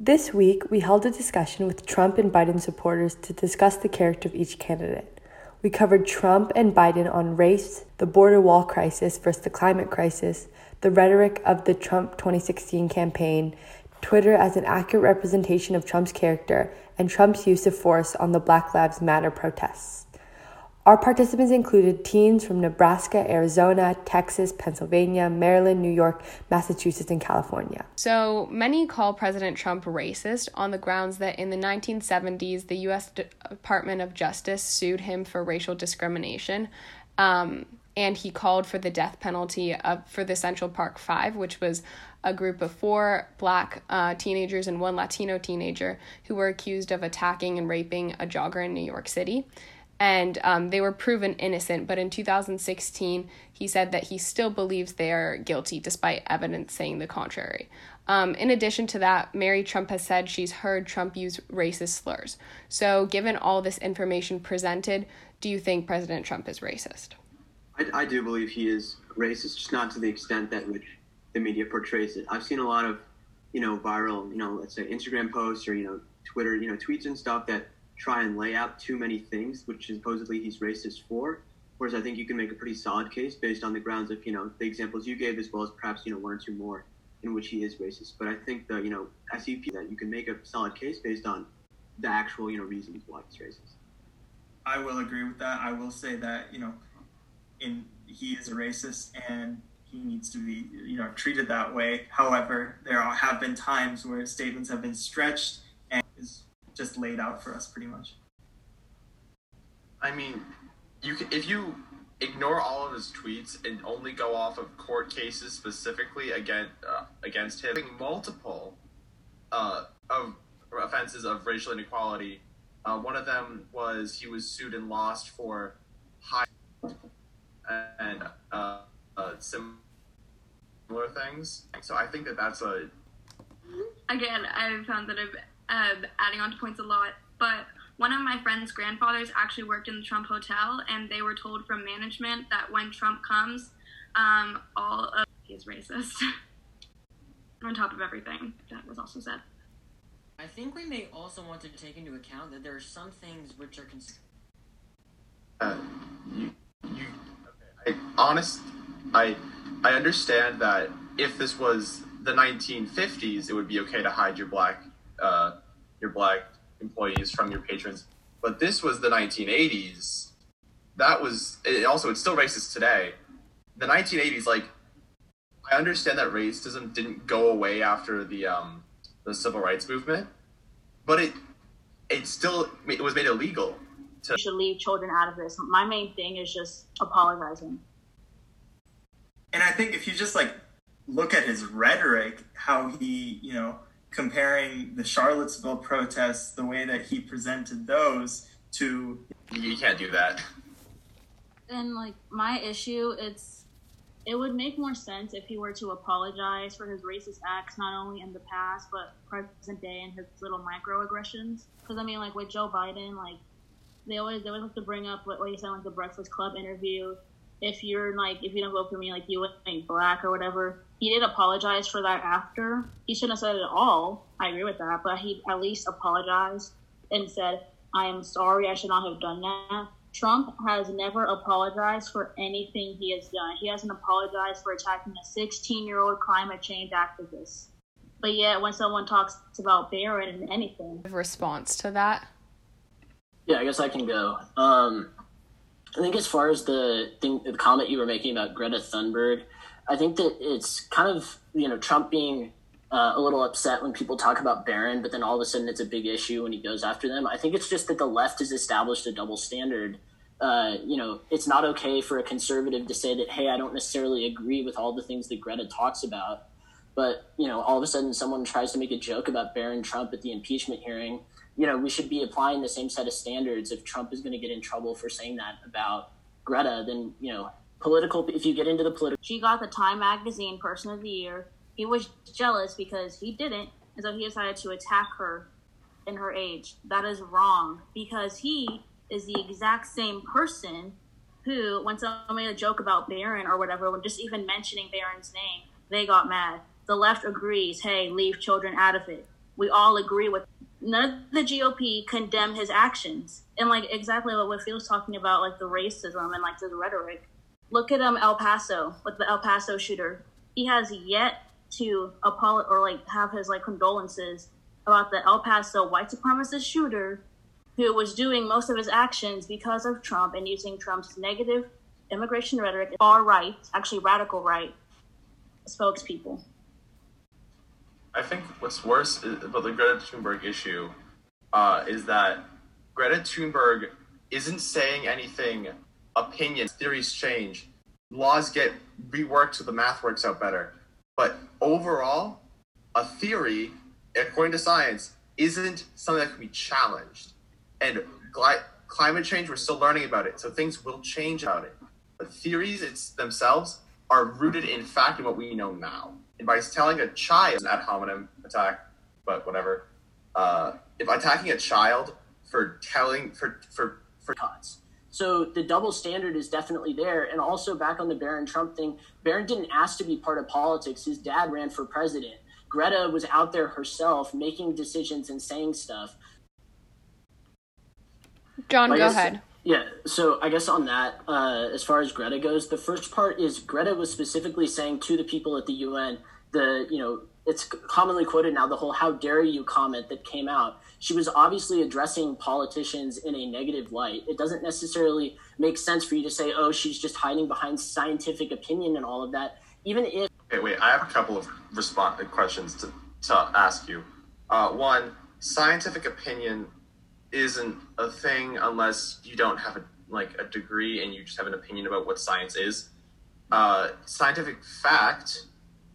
This week, we held a discussion with Trump and Biden supporters to discuss the character of each candidate. We covered Trump and Biden on race, the border wall crisis versus the climate crisis, the rhetoric of the Trump 2016 campaign, Twitter as an accurate representation of Trump's character, and Trump's use of force on the Black Lives Matter protests. Our participants included teens from Nebraska, Arizona, Texas, Pennsylvania, Maryland, New York, Massachusetts, and California. So many call President Trump racist on the grounds that in the 1970s, the U.S. Department of Justice sued him for racial discrimination, and he called for the death penalty for the Central Park Five, which was a group of four black teenagers and one Latino teenager who were accused of attacking and raping a jogger in New York City. And they were proven innocent, but in 2016, he said that he still believes they are guilty, despite evidence saying the contrary. In addition to that, Mary Trump has said she's heard Trump use racist slurs. So given all this information presented, do you think President Trump is racist? I do believe he is racist, just not to the extent that which the media portrays it. I've seen a lot of, viral, let's say Instagram posts or, Twitter, tweets and stuff that try and lay out too many things, which supposedly he's racist for, whereas I think you can make a pretty solid case based on the grounds of, the examples you gave, as well as perhaps, one or two more in which he is racist. But I think the, SCP, that you can make a solid case based on the actual, reasons why he's racist. I will agree with that. I will say that, he is a racist and he needs to be, treated that way. However, there have been times where statements have been stretched and is just laid out for us pretty much. I mean, if you ignore all of his tweets and only go off of court cases specifically against him, multiple of offenses of racial inequality. One of them was he was sued and lost for high and similar things. So I think that that's a... Again, I found that adding on to points a lot, but one of my friend's grandfathers actually worked in the Trump Hotel, and they were told from management that when Trump comes, all of he's racist. On top of everything that was also said. I think we may also want to take into account that there are some things which are considered. Okay. I understand that if this was the 1950s, it would be okay to hide your black employees from your patrons, but this was the 1980s. That was it. Also, it's still racist today. The 1980s, I understand that racism didn't go away after the civil rights movement, but it was made illegal. You should leave children out of this. My main thing is just apologizing. And I think if you just look at his rhetoric, how he comparing the Charlottesville protests, the way that he presented those to... You can't do that. And, my issue, it would make more sense if he were to apologize for his racist acts, not only in the past, but present day and his little microaggressions. Because, with Joe Biden, they always have to bring up what you said, the Breakfast Club interview. If you don't vote for me, you wouldn't be black or whatever. He did apologize for that after. He shouldn't have said it at all. I agree with that. But he at least apologized and said, I am sorry. I should not have done that. Trump has never apologized for anything he has done. He hasn't apologized for attacking a 16-year-old climate change activist. But yet, when someone talks about Barron and anything... Response to that? Yeah, I guess I can go. I think as far as the comment you were making about Greta Thunberg... I think that it's kind of, Trump being a little upset when people talk about Barron, but then all of a sudden it's a big issue when he goes after them. I think it's just that the left has established a double standard. It's not okay for a conservative to say that, hey, I don't necessarily agree with all the things that Greta talks about. But, all of a sudden someone tries to make a joke about Barron Trump at the impeachment hearing. We should be applying the same set of standards. If Trump is going to get in trouble for saying that about Greta, then, if you get into the political... She got the Time Magazine Person of the Year. He was jealous because he didn't, and so he decided to attack her in her age. That is wrong, because he is the exact same person who, when someone made a joke about Barron or whatever, when just even mentioning Barron's name, they got mad. The left agrees, hey, leave children out of it. we all agree with. None of the GOP condemn his actions. And like exactly what Whitfield was talking about, like the racism and like the rhetoric. Look at El Paso with the El Paso shooter. He has yet to apologize or like have his like condolences about the El Paso white supremacist shooter who was doing most of his actions because of Trump and using Trump's negative immigration rhetoric, far right, actually radical right, spokespeople. I think what's worse about the Greta Thunberg issue is that Greta Thunberg isn't saying anything. Opinions, theories change, laws get reworked so the math works out better. But overall, a theory, according to science, isn't something that can be challenged. And climate change, we're still learning about it, so things will change about it. But theories themselves are rooted in fact in what we know now. And by telling a child, an ad hominem attack, but whatever, if attacking a child for telling, for cons. So the double standard is definitely there. And also back on the Barron Trump thing, Barron didn't ask to be part of politics. His dad ran for president. Greta was out there herself making decisions and saying stuff. John, go ahead. Yeah, so I guess on that, as far as Greta goes, the first part is Greta was specifically saying to the people at the UN, it's commonly quoted now, the whole "how dare you" comment that came out. She was obviously addressing politicians in a negative light. It doesn't necessarily make sense for you to say, oh, she's just hiding behind scientific opinion and all of that, even if... Okay, wait, I have a couple of questions to ask you. One, scientific opinion isn't a thing unless you don't have a degree and you just have an opinion about what science is. Scientific fact,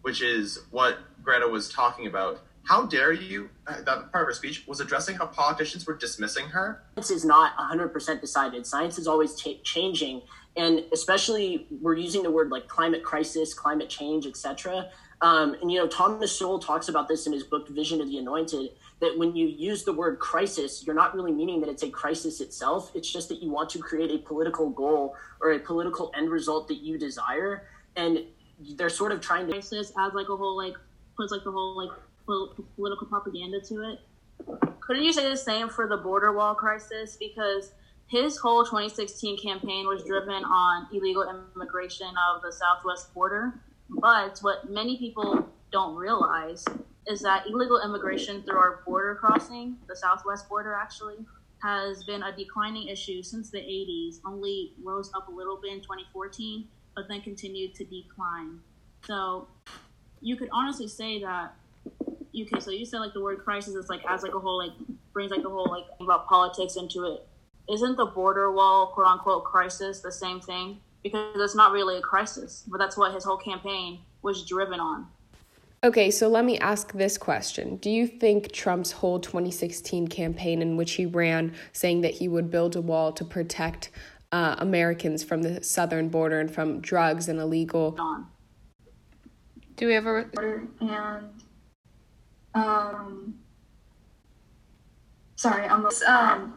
which is what Greta was talking about, how dare you, that part of her speech was addressing how politicians were dismissing her. Science is not 100% decided. Science is always changing. And especially we're using the word like climate crisis, climate change, etc. Thomas Sowell talks about this in his book, Vision of the Anointed, that when you use the word crisis, you're not really meaning that it's a crisis itself. It's just that you want to create a political goal or a political end result that you desire. And they're sort of trying to... Crisis adds like a whole, like, puts like the whole, like, political propaganda to it. Couldn't you say the same for the border wall crisis? Because his whole 2016 campaign was driven on illegal immigration of the southwest border. But what many people don't realize is that illegal immigration through our border crossing, the southwest border actually, has been a declining issue since the 80s, only rose up a little bit in 2014, but then continued to decline. So you could honestly say that, okay, so you said like the word crisis is like as like a whole, like brings like the whole like about politics into it. Isn't the border wall, quote unquote, crisis the same thing? Because it's not really a crisis, but that's what his whole campaign was driven on. Okay, so let me ask this question. Do you think Trump's whole 2016 campaign in which he ran saying that he would build a wall to protect Americans from the southern border and from drugs and illegal... Do we ever... And... Sorry, I'm...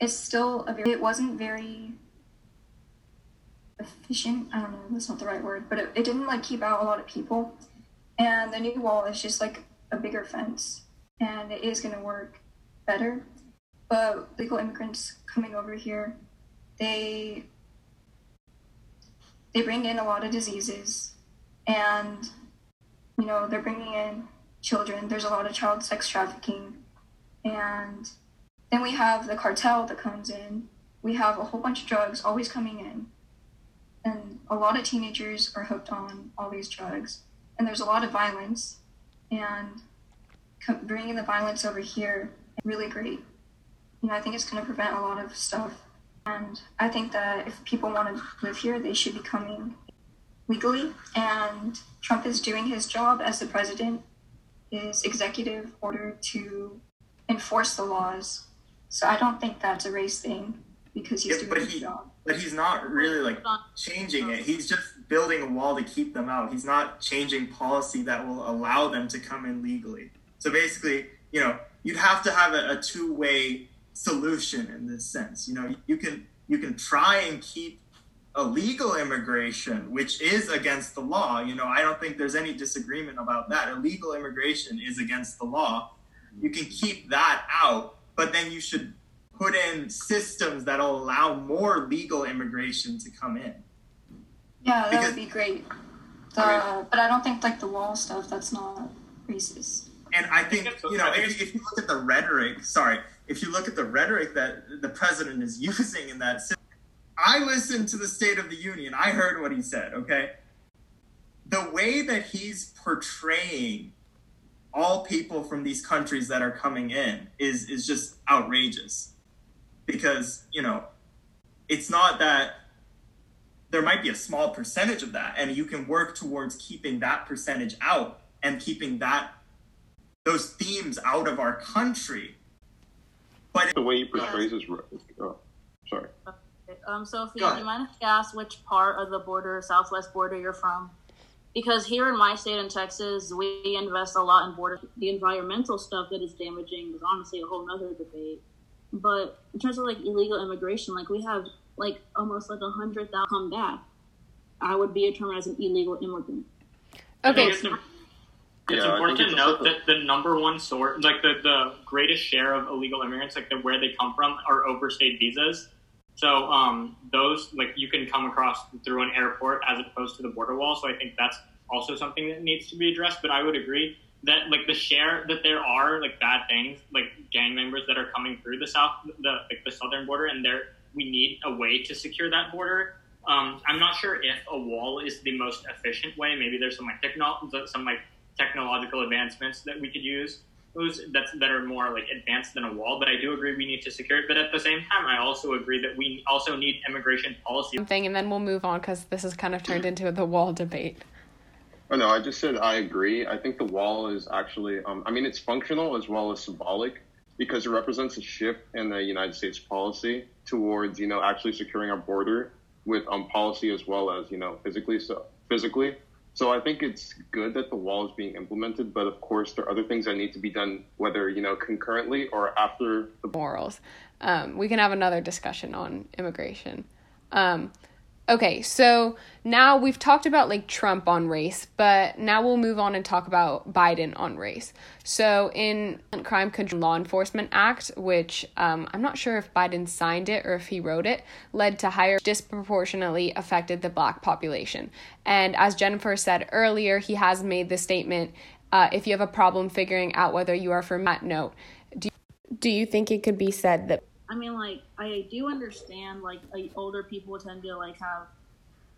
It's still... It wasn't very... efficient. I don't know, that's not the right word, but it didn't like keep out a lot of people. And the new wall is just like a bigger fence, and it is going to work better. But illegal immigrants coming over here, they bring in a lot of diseases, and they're bringing in children. There's a lot of child sex trafficking, and then we have the cartel that comes in. We have a whole bunch of drugs always coming in, and a lot of teenagers are hooked on all these drugs. And there's a lot of violence, and bringing the violence over here is really great. I think it's going to prevent a lot of stuff. And I think that if people want to live here, they should be coming legally. And Trump is doing his job as the president, his executive order to enforce the laws. So I don't think that's a race thing, because he's doing his job. But he's not really like changing it. He's just building a wall to keep them out. He's not changing policy that will allow them to come in legally. So basically, you'd have to have a two-way solution in this sense. You can try and keep illegal immigration, which is against the law. I don't think there's any disagreement about that. Illegal immigration is against the law. You can keep that out, but then you should put in systems that'll allow more legal immigration to come in. Yeah, that would be great. But I don't think like the wall stuff, that's not racist. And I think, you know, if you look at the rhetoric, that the president is using in that system, I listened to the State of the Union. I heard what he said, okay? The way that he's portraying all people from these countries that are coming in is just outrageous. Because, you know, it's not that there might be a small percentage of that, and you can work towards keeping that percentage out and keeping that those themes out of our country. But the way he portrays is right. Oh, sorry. Sophia, do you mind if I ask which part of the border, southwest border, you're from? Because here in my state in Texas, we invest a lot in border. The environmental stuff that is damaging is honestly a whole nother debate. But in terms of like illegal immigration, like we have like almost like 100,000 come back. I would be determined as an illegal immigrant. Okay. It's important to note that the number one source, like the greatest share of illegal immigrants, like where they come from, are overstayed visas. So those, like, you can come across through an airport as opposed to the border wall. So I think that's also something that needs to be addressed. But I would agree that, like, the share that there are, like, bad things, like gang members that are coming through the south, the southern border, and we need a way to secure that border. I'm not sure if a wall is the most efficient way. Maybe there's some technological advancements that we could use that are more like advanced than a wall, but I do agree we need to secure it. But at the same time, I also agree that we also need immigration policy. And then we'll move on because this has kind of turned into the wall debate. Oh no, I just said I agree. I think the wall is actually, it's functional as well as symbolic because it represents a shift in the United States policy towards, you know, actually securing our border with policy as well as, you know, physically. So I think it's good that the wall is being implemented, but of course there are other things that need to be done, whether, you know, concurrently or after the morals. We can have another discussion on immigration. Okay, so now we've talked about like Trump on race, but now we'll move on and talk about Biden on race. So in Crime Control Law Enforcement Act, which I'm not sure if Biden signed it or if he wrote it, led to higher disproportionately affected the black population. And as Jennifer said earlier, he has made the statement, if you have a problem figuring out whether you are from that note, do you think it could be said that... I mean, like, I do understand, like, older people tend to, like,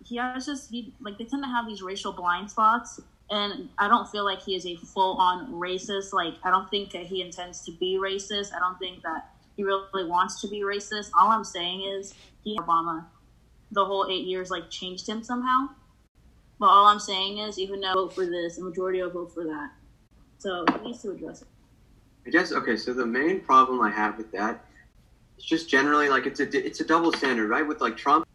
they tend to have these racial blind spots, and I don't feel like he is a full-on racist. Like, I don't think that he intends to be racist. I don't think that he really wants to be racist. All I'm saying is Obama, the whole 8 years, like, changed him somehow. But all I'm saying is, even though I vote for this, the majority will vote for that. So he needs to address it. I guess, okay, so the main problem I have with that, it's just generally, like, it's a double standard, right? With, like, Trump,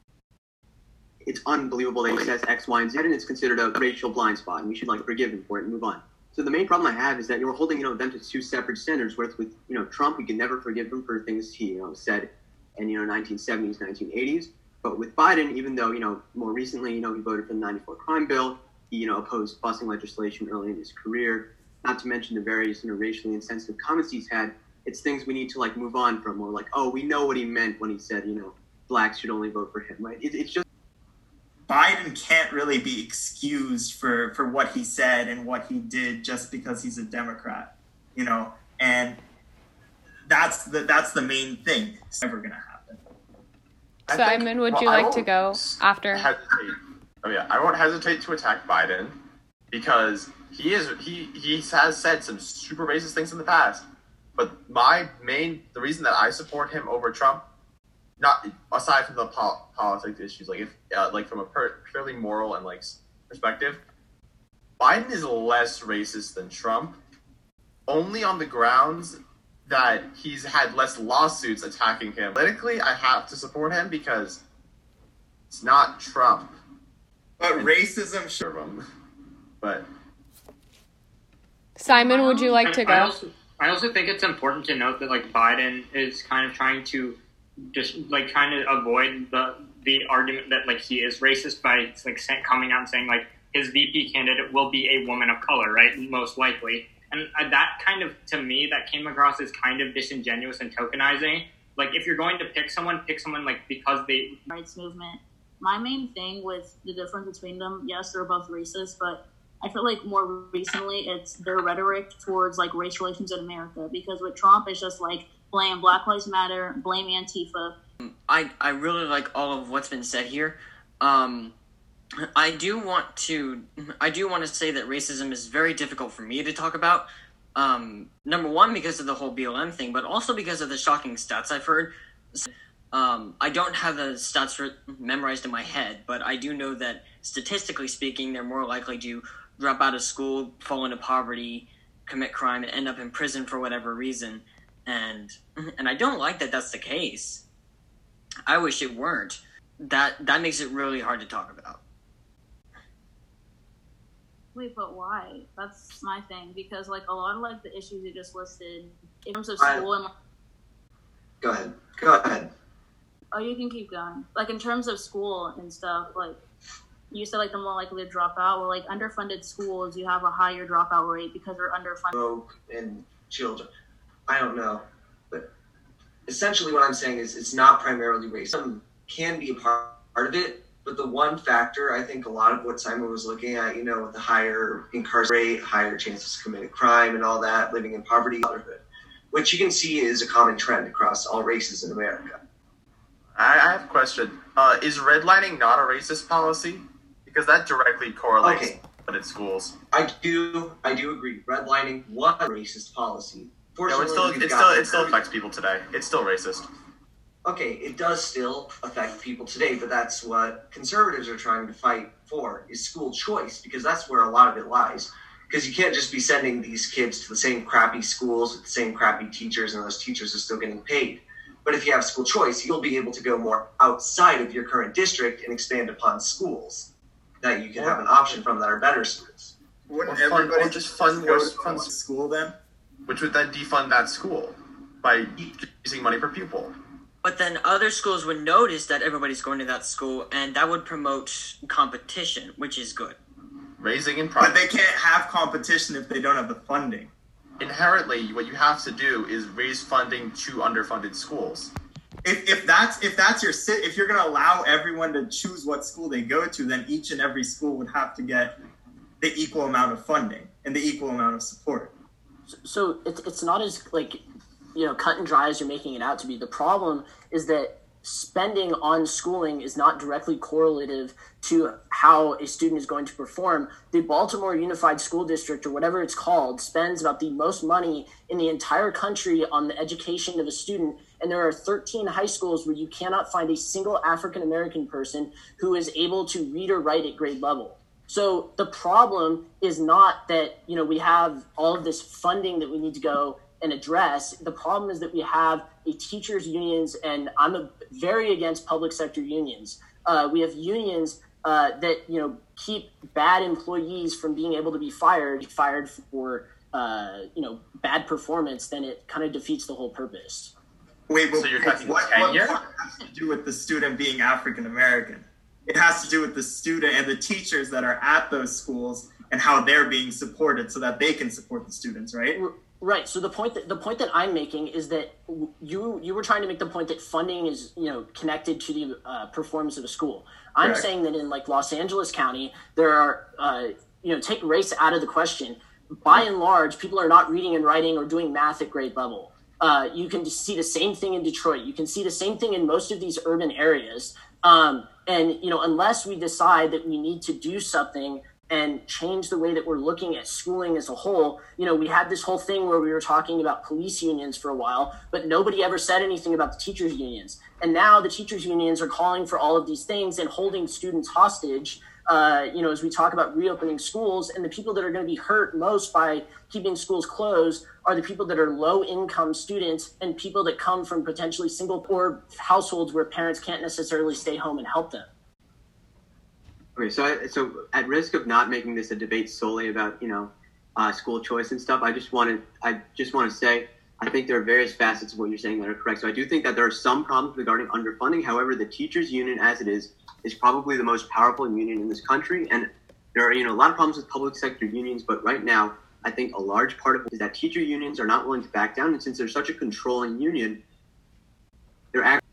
it's unbelievable that he says X, Y, and Z, and it's considered a racial blind spot, and we should, like, forgive him for it and move on. So the main problem I have is that you're holding, you know, them to two separate standards, whereas with, you know, Trump, we can never forgive him for things he, you know, said in, you know, 1970s, 1980s. But with Biden, even though, you know, more recently, you know, he voted for the 94 crime bill, he, you know, opposed busing legislation early in his career, not to mention the various, you know, racially insensitive comments he's had. It's things we need to, like, move on from, or, like, oh, we know what he meant when he said, you know, blacks should only vote for him, right? It's just... Biden can't really be excused for what he said and what he did just because he's a Democrat, you know? And that's the main thing that's never going to happen. Simon, would you like to go after? I won't hesitate to attack Biden because he has said some super racist things in the past. But the reason that I support him over Trump, not aside from the politics issues, like from a purely moral and like perspective, Biden is less racist than Trump, only on the grounds that he's had less lawsuits attacking him. Politically, I have to support him because it's not Trump. But racism should him. But Simon, would you like to go? I also think it's important to note that, like, Biden is kind of trying to just, like, avoid the argument that, like, he is racist by, like, coming out and saying, like, his VP candidate will be a woman of color, right? Most likely. And that kind of, to me, that came across as kind of disingenuous and tokenizing. Like, if you're going to pick someone, like, because they... Rights movement. My main thing with the difference between them, yes, they're both racist, but I feel like more recently it's their rhetoric towards, like, race relations in America. Because with Trump, it's just, like, blame Black Lives Matter, blame Antifa. I really like all of what's been said here. I do want to say that racism is very difficult for me to talk about. Number one, because of the whole BLM thing, but also because of the shocking stats I've heard. I don't have the stats memorized in my head, but I do know that statistically speaking, they're more likely to drop out of school, fall into poverty, commit crime, and end up in prison for whatever reason. And I don't like that that's the case. I wish it weren't. That makes it really hard to talk about. Wait, but why? That's my thing, because like a lot of like the issues you just listed in terms of school and. Go ahead. Oh, you can keep going. Like in terms of school and stuff, like you said, like the more likely to drop out. Well, like underfunded schools, you have a higher dropout rate because they're underfunded. Broke and children. I don't know, but essentially what I'm saying is it's not primarily racism. Can be a part of it, but the one factor, I think a lot of what Simon was looking at, you know, with the higher incarceration rate, higher chances of committing crime and all that, living in poverty, which you can see is a common trend across all races in America. I have a question. Is redlining not a racist policy? Because that directly correlates with schools. I do agree. Redlining was a racist policy. Fortunately, it still affects people today. It's still racist. Okay, it does still affect people today, but that's what conservatives are trying to fight for, is school choice, because that's where a lot of it lies. Because you can't just be sending these kids to the same crappy schools with the same crappy teachers, and those teachers are still getting paid. But if you have school choice, you'll be able to go more outside of your current district and expand upon schools that you can have an option from that are better schools. Wouldn't everybody just fund more school then? Which would then defund that school by using money per pupil. But then other schools would notice that everybody's going to that school, and that would promote competition, which is good. Raising in price. But they can't have competition if they don't have the funding. Inherently, what you have to do is raise funding to underfunded schools. If you're going to allow everyone to choose what school they go to, then each and every school would have to get the equal amount of funding and the equal amount of support. So it's not as like, you know, cut and dry as you're making it out to be. The problem is that spending on schooling is not directly correlative to how a student is going to perform. The Baltimore Unified School District, or whatever it's called, spends about the most money in the entire country on the education of a student, and there are 13 high schools where you cannot find a single African-American person who is able to read or write at grade level. So the problem is not that, you know, we have all of this funding that we need to go and address. The problem is that we have a teachers' unions, and I'm very against public sector unions. We have unions that, you know, keep bad employees from being able to be fired for you know, bad performance. Then it kind of defeats the whole purpose. Wait, well, so you're talking what tenure? What has to do with the student being African American? It has to do with the student and the teachers that are at those schools and how they're being supported so that they can support the students, right? Right. So the point that I'm making is that you were trying to make the point that funding is, you know, connected to the performance of a school. I'm Correct. Saying that in like Los Angeles County, there are you know, take race out of the question. By and large, people are not reading and writing or doing math at grade level. You can see the same thing in Detroit. You can see the same thing in most of these urban areas. And you know, unless we decide that we need to do something and change the way that we're looking at schooling as a whole. You know, we had this whole thing where we were talking about police unions for a while, but nobody ever said anything about the teachers' unions. And now the teachers' unions are calling for all of these things and holding students hostage, you know, as we talk about reopening schools. And the people that are going to be hurt most by keeping schools closed are the people that are low-income students and people that come from potentially single poor households where parents can't necessarily stay home and help them. Okay, so at risk of not making this a debate solely about, you know, school choice and stuff, I just want to say I think there are various facets of what you're saying that are correct. So I do think that there are some problems regarding underfunding. However, the teachers union as it is probably the most powerful union in this country, and there are, you know, a lot of problems with public sector unions. But right now, I think a large part of it is that teacher unions are not willing to back down. And since they're such a controlling union, they're actually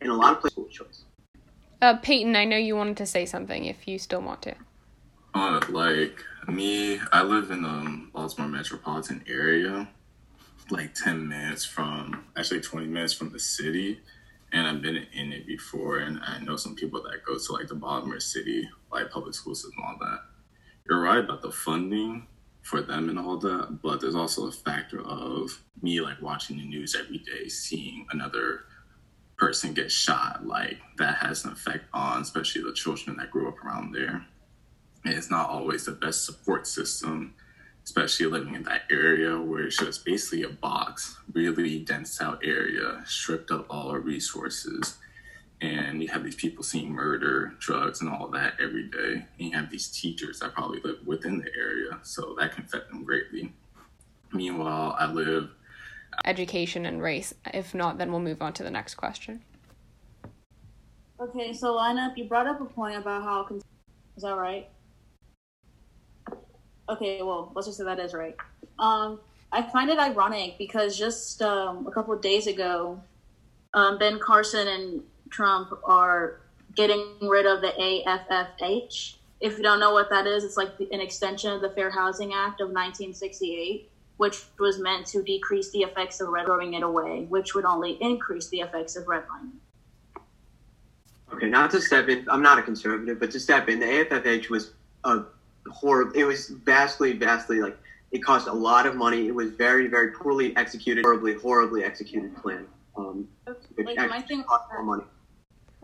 in a lot of places with choice. Peyton, I know you wanted to say something if you still want to. I live in the Baltimore metropolitan area, like 20 minutes from the city. And I've been in it before, and I know some people that go to, the Baltimore City, public schools and all that. You're right about the funding for them and all that, but there's also a factor of me, watching the news every day, seeing another person get shot. That has an effect on, especially the children that grew up around there. And it's not always the best support system, especially living in that area where it's just basically a box, really dense out area, stripped of all our resources. And you have these people seeing murder, drugs, and all that every day. And you have these teachers that probably live within the area, so that can affect them greatly. Meanwhile, I live... Education and race. If not, then we'll move on to the next question. Okay, so Lana, you brought up a point about how... Is that right? Okay, well, let's just say that is right. I find it ironic because just a couple of days ago, Ben Carson and Trump are getting rid of the AFFH. If you don't know what that is, it's an extension of the Fair Housing Act of 1968, which was meant to decrease the effects of redlining it away, which would only increase the effects of redlining. Okay, not to step in. I'm not a conservative, but to step in, the AFFH was a horrible. It was vastly it cost a lot of money. It was very, very poorly executed, horribly executed plan.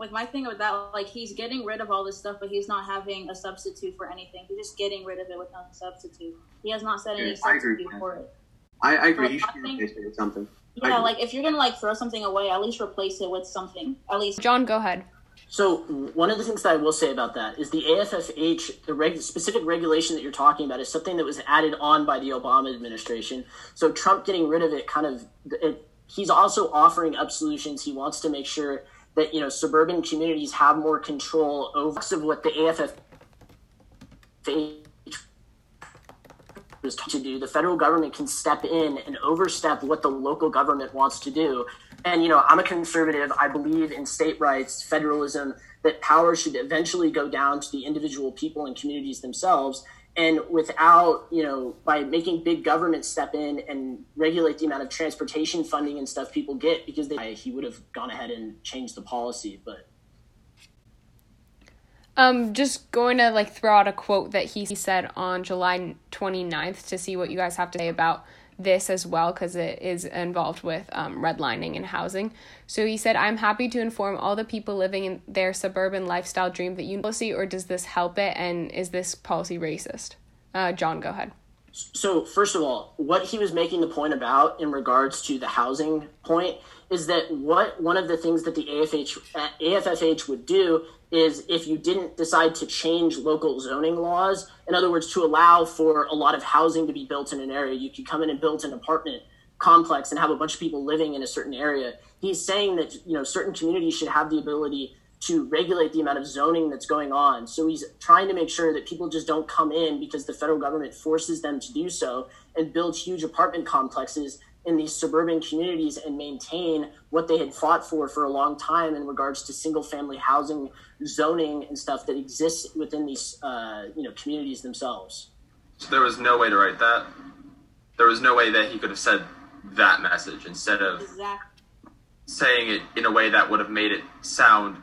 My thing with that, he's getting rid of all this stuff, but he's not having a substitute for anything. He's just getting rid of it without a substitute. He has not said any substitute for it. I agree. You should replace it with something. Yeah, if you're gonna throw something away, at least replace it with something. At least John, go ahead. So one of the things that I will say about that is the AFFH, the specific regulation that you're talking about is something that was added on by the Obama administration. So Trump getting rid of it he's also offering up solutions. He wants to make sure that, suburban communities have more control over what the AFFH was to do. The federal government can step in and overstep what the local government wants to do. And, I'm a conservative. I believe in state rights, federalism, that power should eventually go down to the individual people and communities themselves. And without, by making big government step in and regulate the amount of transportation funding and stuff people get, because he would have gone ahead and changed the policy. But just going to throw out a quote that he said on July 29th to see what you guys have to say about this as well, because it is involved with redlining and housing. So he said, "I'm happy to inform all the people living in their suburban lifestyle dream that policy, or does this help it? And is this policy racist?" John, go ahead. So first of all, what he was making the point about in regards to the housing point is that one of the things that the AFFH would do is if you didn't decide to change local zoning laws, in other words, to allow for a lot of housing to be built in an area, you could come in and build an apartment complex and have a bunch of people living in a certain area. He's saying that, certain communities should have the ability to regulate the amount of zoning that's going on. So he's trying to make sure that people just don't come in because the federal government forces them to do so and build huge apartment complexes in these suburban communities and maintain what they had fought for a long time in regards to single-family housing, zoning, and stuff that exists within these communities themselves. So there was no way to write that? There was no way that he could have said that message instead of saying it in a way that would have made it sound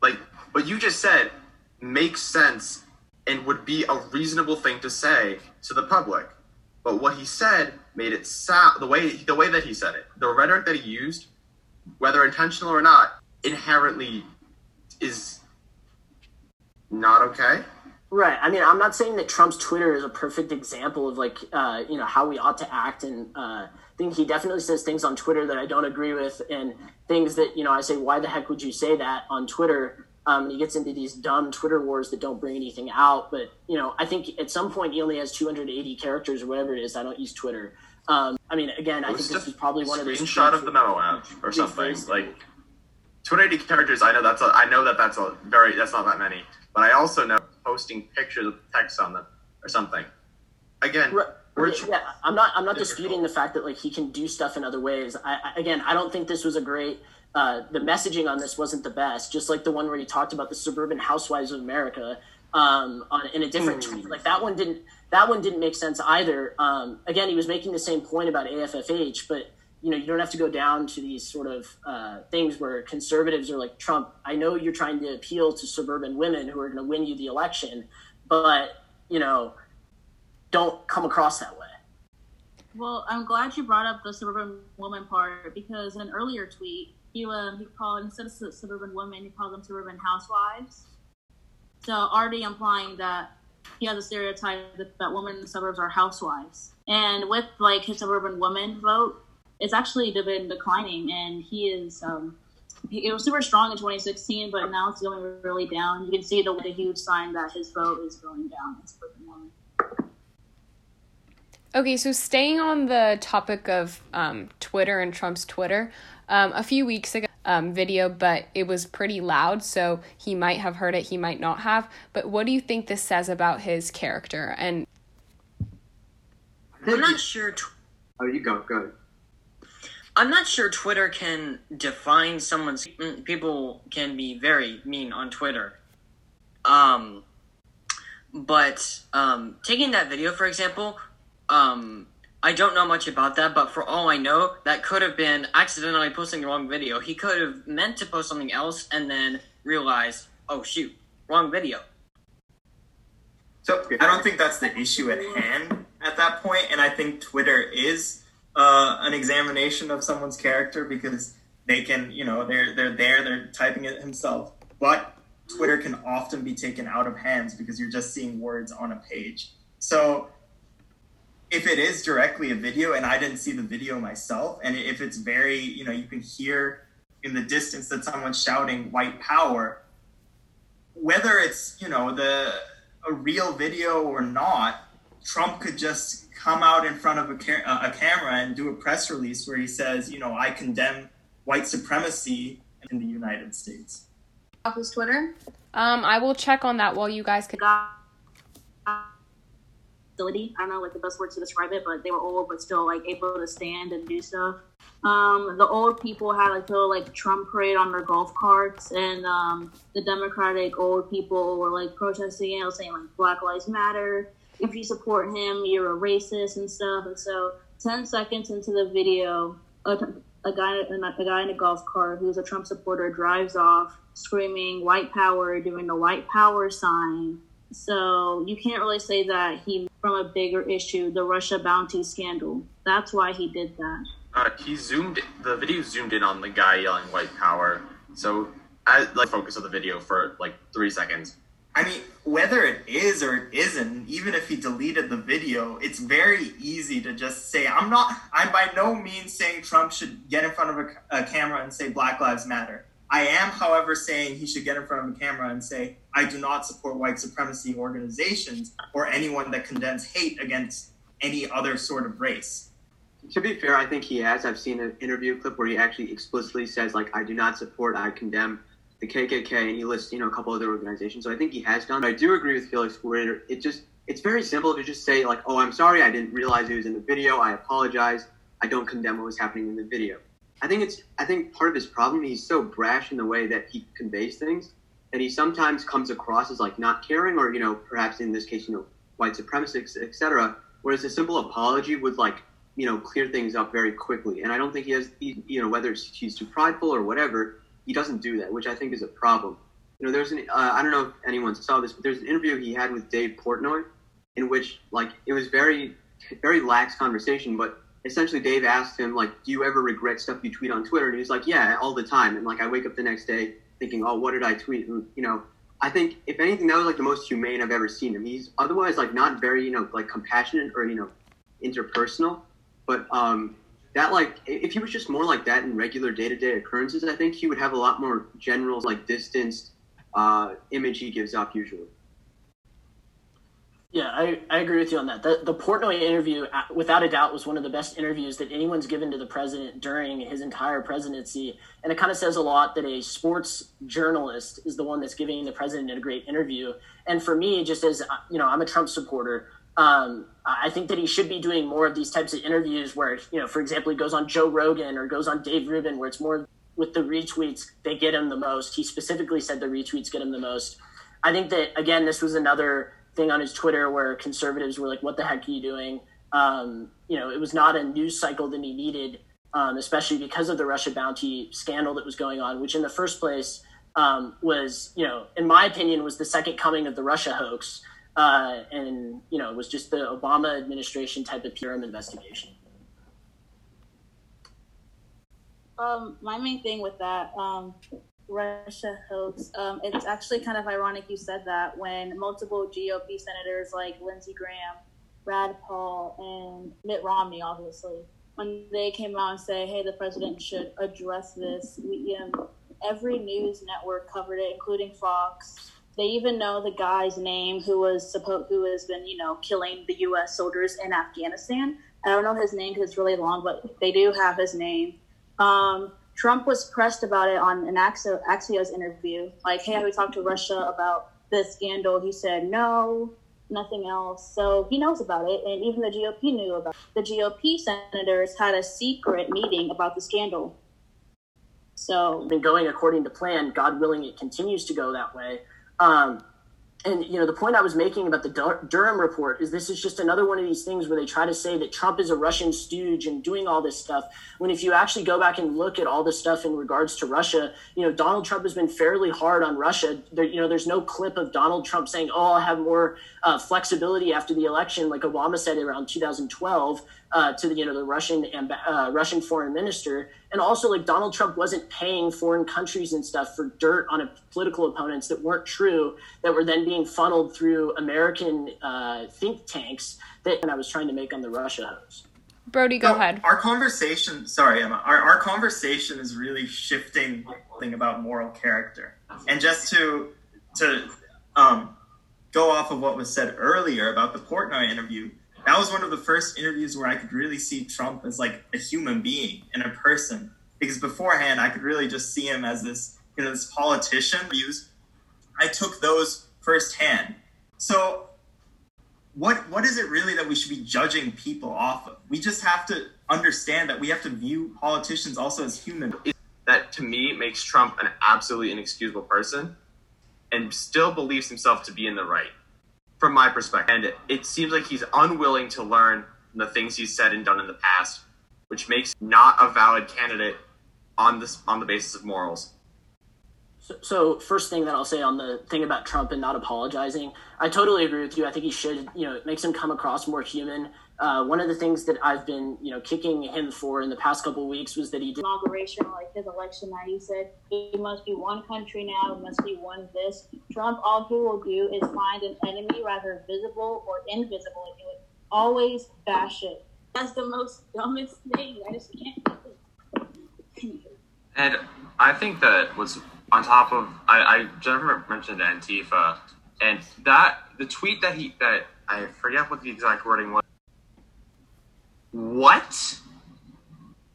like what you just said makes sense and would be a reasonable thing to say to the public. But what he said made it sound, the way that he said it, the rhetoric that he used, whether intentional or not, inherently is not okay. Right. I mean, I'm not saying that Trump's Twitter is a perfect example of how we ought to act, and I think he definitely says things on Twitter that I don't agree with, and things that I say, why the heck would you say that on Twitter? He gets into these dumb Twitter wars that don't bring anything out. But, I think at some point he only has 280 characters or whatever it is. I don't use Twitter. I think this is probably one of the screenshot of the memo app or something. 280 characters, that's not that many. But I also know posting pictures of text on them or something. Again, Which, yeah, I'm not disputing the fact that like he can do stuff in other ways. I don't think this was a great. The messaging on this wasn't the best. Just like the one where he talked about the suburban housewives of America in a different tweet. Like that one didn't make sense either. Again, he was making the same point about AFFH, but you know you don't have to go down to these sort of things where conservatives are like, Trump, I know you're trying to appeal to suburban women who are going to win you the election, but you know. Don't come across that way. Well, I'm glad you brought up the suburban woman part because in an earlier tweet, he called, instead of suburban women, he called them suburban housewives. So already implying that he has a stereotype that women in the suburbs are housewives. And with like his suburban woman vote, it's actually been declining. And he is, it was super strong in 2016, but now it's going really down. You can see the huge sign that his vote is going down in suburban women. Okay, so staying on the topic of Twitter and Trump's Twitter, a few weeks ago, video, but it was pretty loud, so he might have heard it, he might not have, but what do you think this says about his character? And I'm not sure... Oh, you go ahead. I'm not sure Twitter can define someone's... People can be very mean on Twitter. But taking that video, for example... I don't know much about that, but for all I know, that could have been accidentally posting the wrong video. He could have meant to post something else and then realized, oh shoot, wrong video. So I don't think that's the issue at hand at that point, and I think Twitter is an examination of someone's character because they can, you know, they're typing it himself. But Twitter can often be taken out of hands because you're just seeing words on a page. So... if it is directly a video and I didn't see the video myself, and if it's very, you know, you can hear in the distance that someone's shouting white power, whether it's, you know, a real video or not, Trump could just come out in front of a camera and do a press release where he says, you know, I condemn white supremacy in the United States. Off his Twitter? I will check on that while you guys can... I don't know like the best word to describe it, but they were old but still like able to stand and do stuff. The old people had like little like Trump parade on their golf carts, and the Democratic old people were like protesting and saying like Black Lives Matter. If you support him, you're a racist and stuff. And so 10 seconds into the video, a guy in a golf cart who's a Trump supporter drives off screaming white power, doing the white power sign. So you can't really say that he from a bigger issue, the Russia bounty scandal. That's why he did that. The video zoomed in on the guy yelling white power. So I like focus on the video for like 3 seconds. I mean, whether it is or it isn't, even if he deleted the video, it's very easy to just say, I'm by no means saying Trump should get in front of a camera and say Black Lives Matter. I am, however, saying he should get in front of a camera and say, I do not support white supremacy organizations or anyone that condemns hate against any other sort of race. To be fair, I think he has. I've seen an interview clip where he actually explicitly says, like, I do not support, I condemn the KKK, and he lists, you know, a couple other organizations. So I think he has done. But I do agree with Felix where it's very simple to just say, like, oh, I'm sorry, I didn't realize it was in the video. I apologize. I don't condemn what was happening in the video. I think part of his problem, he's so brash in the way that he conveys things that he sometimes comes across as like not caring or, you know, perhaps in this case, you know, white supremacists, etc. Whereas a simple apology would like, you know, clear things up very quickly. And I don't think he has, you know, whether he's too prideful or whatever, he doesn't do that, which I think is a problem. You know, there's I don't know if anyone saw this, but there's an interview he had with Dave Portnoy in which like it was very, very lax conversation, but essentially, Dave asked him, like, do you ever regret stuff you tweet on Twitter? And he was like, yeah, all the time. And, like, I wake up the next day thinking, oh, what did I tweet? And, you know, I think, if anything, that was, like, the most humane I've ever seen him. He's otherwise, like, not very, you know, like, compassionate or, you know, interpersonal. But that, like, if he was just more like that in regular day-to-day occurrences, I think he would have a lot more general, like, distanced image he gives off usually. Yeah, I agree with you on that. The Portnoy interview, without a doubt, was one of the best interviews that anyone's given to the president during his entire presidency. And it kind of says a lot that a sports journalist is the one that's giving the president a great interview. And for me, just as, you know, I'm a Trump supporter, I think that he should be doing more of these types of interviews where, you know, for example, he goes on Joe Rogan or goes on Dave Rubin, where it's more with the retweets, they get him the most. He specifically said the retweets get him the most. I think that, again, this was another thing on his Twitter where conservatives were like, what the heck are you doing? You know, it was not a news cycle that he needed, especially because of the Russia bounty scandal that was going on, which in the first place was, you know, in my opinion, was the second coming of the Russia hoax. And, you know, it was just the Obama administration type of Durham investigation. My main thing with that Russia hoax, it's actually kind of ironic you said that when multiple GOP senators like Lindsey Graham, Rand Paul, and Mitt Romney, obviously, when they came out and say, hey, the president should address this, every news network covered it, including Fox. They even know the guy's name who has been, you know, killing the U.S. soldiers in Afghanistan. I don't know his name because it's really long, but they do have his name. Trump was pressed about it on an Axios interview. Like, hey, have we talked to Russia about this scandal? He said, no, nothing else. So he knows about it, and even the GOP knew about it. The GOP senators had a secret meeting about the scandal. So been going according to plan. God willing, it continues to go that way. And, you know, the point I was making about the Durham report is this is just another one of these things where they try to say that Trump is a Russian stooge and doing all this stuff, when if you actually go back and look at all this stuff in regards to Russia, you know, Donald Trump has been fairly hard on Russia. There's no clip of Donald Trump saying, oh, I'll have more flexibility after the election, like Obama said around 2012. To the the Russian foreign minister, and also like Donald Trump wasn't paying foreign countries and stuff for dirt on political opponents that weren't true, that were then being funneled through American think tanks. That I was trying to make on the Russia hoax. Brody, go ahead. Our conversation, sorry Emma, our conversation is really shifting about moral character, and just to go off of what was said earlier about the Portnoy interview. That was one of the first interviews where I could really see Trump as like a human being and a person, because beforehand I could really just see him as this, this politician. I took those firsthand. So what is it really that we should be judging people off of? We just have to understand that we have to view politicians also as human. That to me makes Trump an absolutely inexcusable person and still believes himself to be in the right. From my perspective, and it seems like he's unwilling to learn the things he's said and done in the past, which makes him not a valid candidate on the basis of morals. So first thing that I'll say on the thing about Trump and not apologizing, I totally agree with you. I think he should, it makes him come across more human. One of the things that I've been, kicking him for in the past couple of weeks was that he did inauguration, like his election night. He said, it must be one country now, it must be one this. Trump, all he will do is find an enemy, rather visible or invisible, and he would always bash it. That's the most dumbest thing. I just can't do. And I think that was on top of, I Jennifer mentioned Antifa, and that, the tweet that I forget what the exact wording was. What?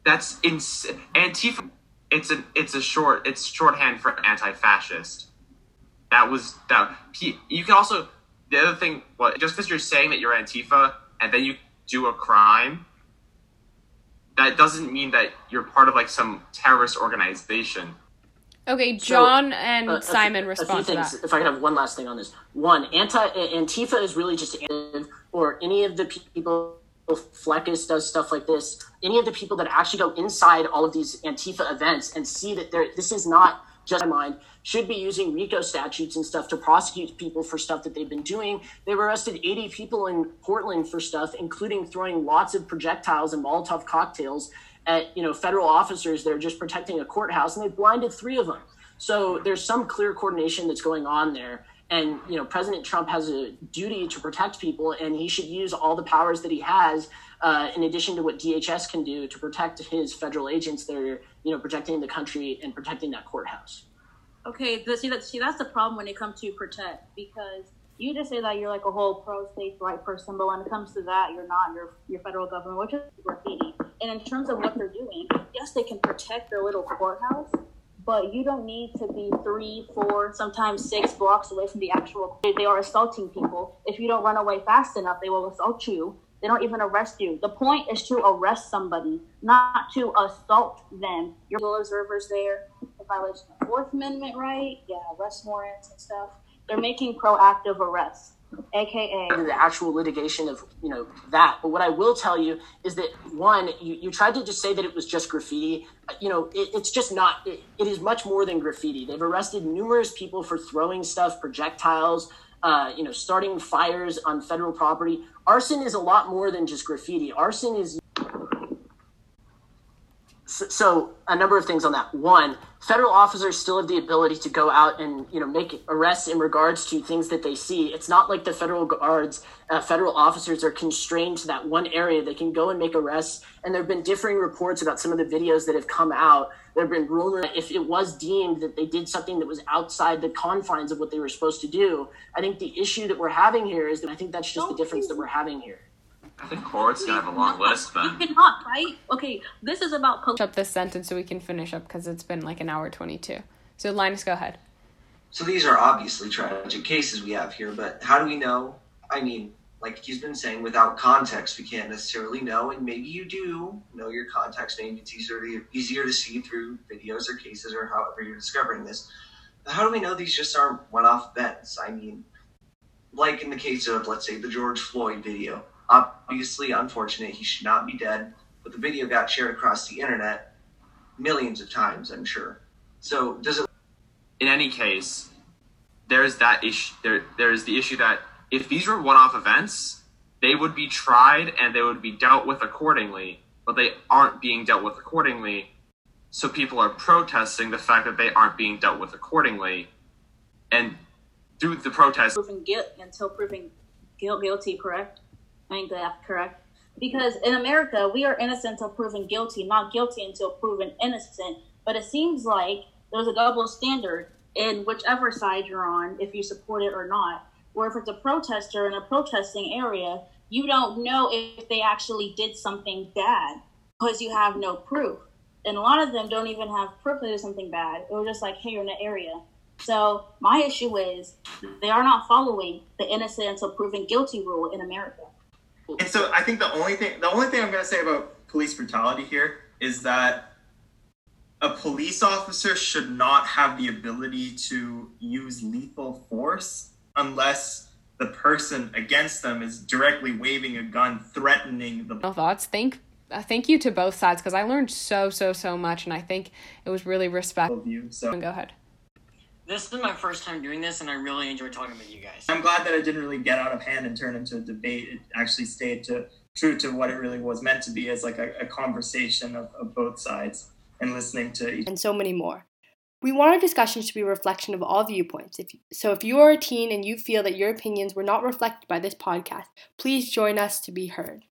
That's insane. Antifa. It's shorthand for anti-fascist. That was that. You can also, the other thing. What? Just because you're saying that you're Antifa and then you do a crime, that doesn't mean that you're part of like some terrorist organization. Okay, John and Simon respond to that. If I could have one last thing on this. One, Antifa is really just or any of the people. Fleckus does stuff like this. Any of the people that actually go inside all of these Antifa events and see that this is not just my mind, should be using RICO statutes and stuff to prosecute people for stuff that they've been doing. They were arrested 80 people in Portland for stuff, including throwing lots of projectiles and Molotov cocktails at federal officers that are just protecting a courthouse, and they blinded 3 of them. So there's some clear coordination that's going on there. And, President Trump has a duty to protect people, and he should use all the powers that he has, in addition to what DHS can do, to protect his federal agents that are, protecting the country and protecting that courthouse. Okay, that's the problem when it comes to protect, because you just say that you're like a whole pro-states right person, but when it comes to that, you're not. Your federal government, which is graffiti. And in terms of what they're doing, yes, they can protect their little courthouse, but you don't need to be 3, 4, sometimes 6 blocks away from the actual. They are assaulting people. If you don't run away fast enough, they will assault you. They don't even arrest you. The point is to arrest somebody, not to assault them. Your observers there, the violation of the 4th Amendment, right? Yeah, arrest warrants and stuff. They're making proactive arrests, aka the actual litigation of, you know, that. But what I will tell you is that one, you tried to just say that it was just graffiti. You know, it's just not. It is much more than graffiti. They've arrested numerous people for throwing stuff, projectiles. You know, starting fires on federal property. Arson is a lot more than just graffiti. Arson is... So a number of things on that. One, federal officers still have the ability to go out and, you know, make arrests in regards to things that they see. It's not like the federal guards, federal officers are constrained to that one area. They can go and make arrests. And there have been differing reports about some of the videos that have come out. There have been rumors if it was deemed that they did something that was outside the confines of what they were supposed to do. I think the issue that we're having here is that I think that's just the difference that we're having here. I think Corbett's gonna have a long list, but you cannot, right? Okay, this is about finish up this sentence so we can finish up because it's been like an hour 22. So Linus, go ahead. So these are obviously tragic cases we have here, but how do we know? I mean, like he's been saying, without context, we can't necessarily know. And maybe you do know your context. Maybe it's easier to see through videos or cases or however you're discovering this. But how do we know these just aren't one-off events? I mean, like in the case of, let's say, the George Floyd video. Obviously unfortunate, he should not be dead, but the video got shared across the internet millions of times, I'm sure. So does it... In any case, there's that issue. There is the issue that if these were one-off events, they would be tried and they would be dealt with accordingly, but they aren't being dealt with accordingly, so people are protesting the fact that they aren't being dealt with accordingly, and through the protest... Proven guilt until proven guilty, correct? I think that's correct. Because in America, we are innocent until proven guilty, not guilty until proven innocent. But it seems like there's a double standard in whichever side you're on, if you support it or not. Or if it's a protester in a protesting area, you don't know if they actually did something bad because you have no proof. And a lot of them don't even have proof they did something bad. It was just like, hey, you're in the area. So my issue is they are not following the innocent until proven guilty rule in America. And so I think the only thing I'm going to say about police brutality here is that a police officer should not have the ability to use lethal force unless the person against them is directly waving a gun, threatening the... Thoughts? Thank you to both sides, because I learned so much, and I think it was really respectful of you. So go ahead. This is my first time doing this, and I really enjoy talking with you guys. I'm glad that it didn't really get out of hand and turn into a debate. It actually stayed true to what it really was meant to be, as like a conversation of both sides and listening to each. And so many more. We want our discussions to be a reflection of all viewpoints. So if you are a teen and you feel that your opinions were not reflected by this podcast, please join us to be heard.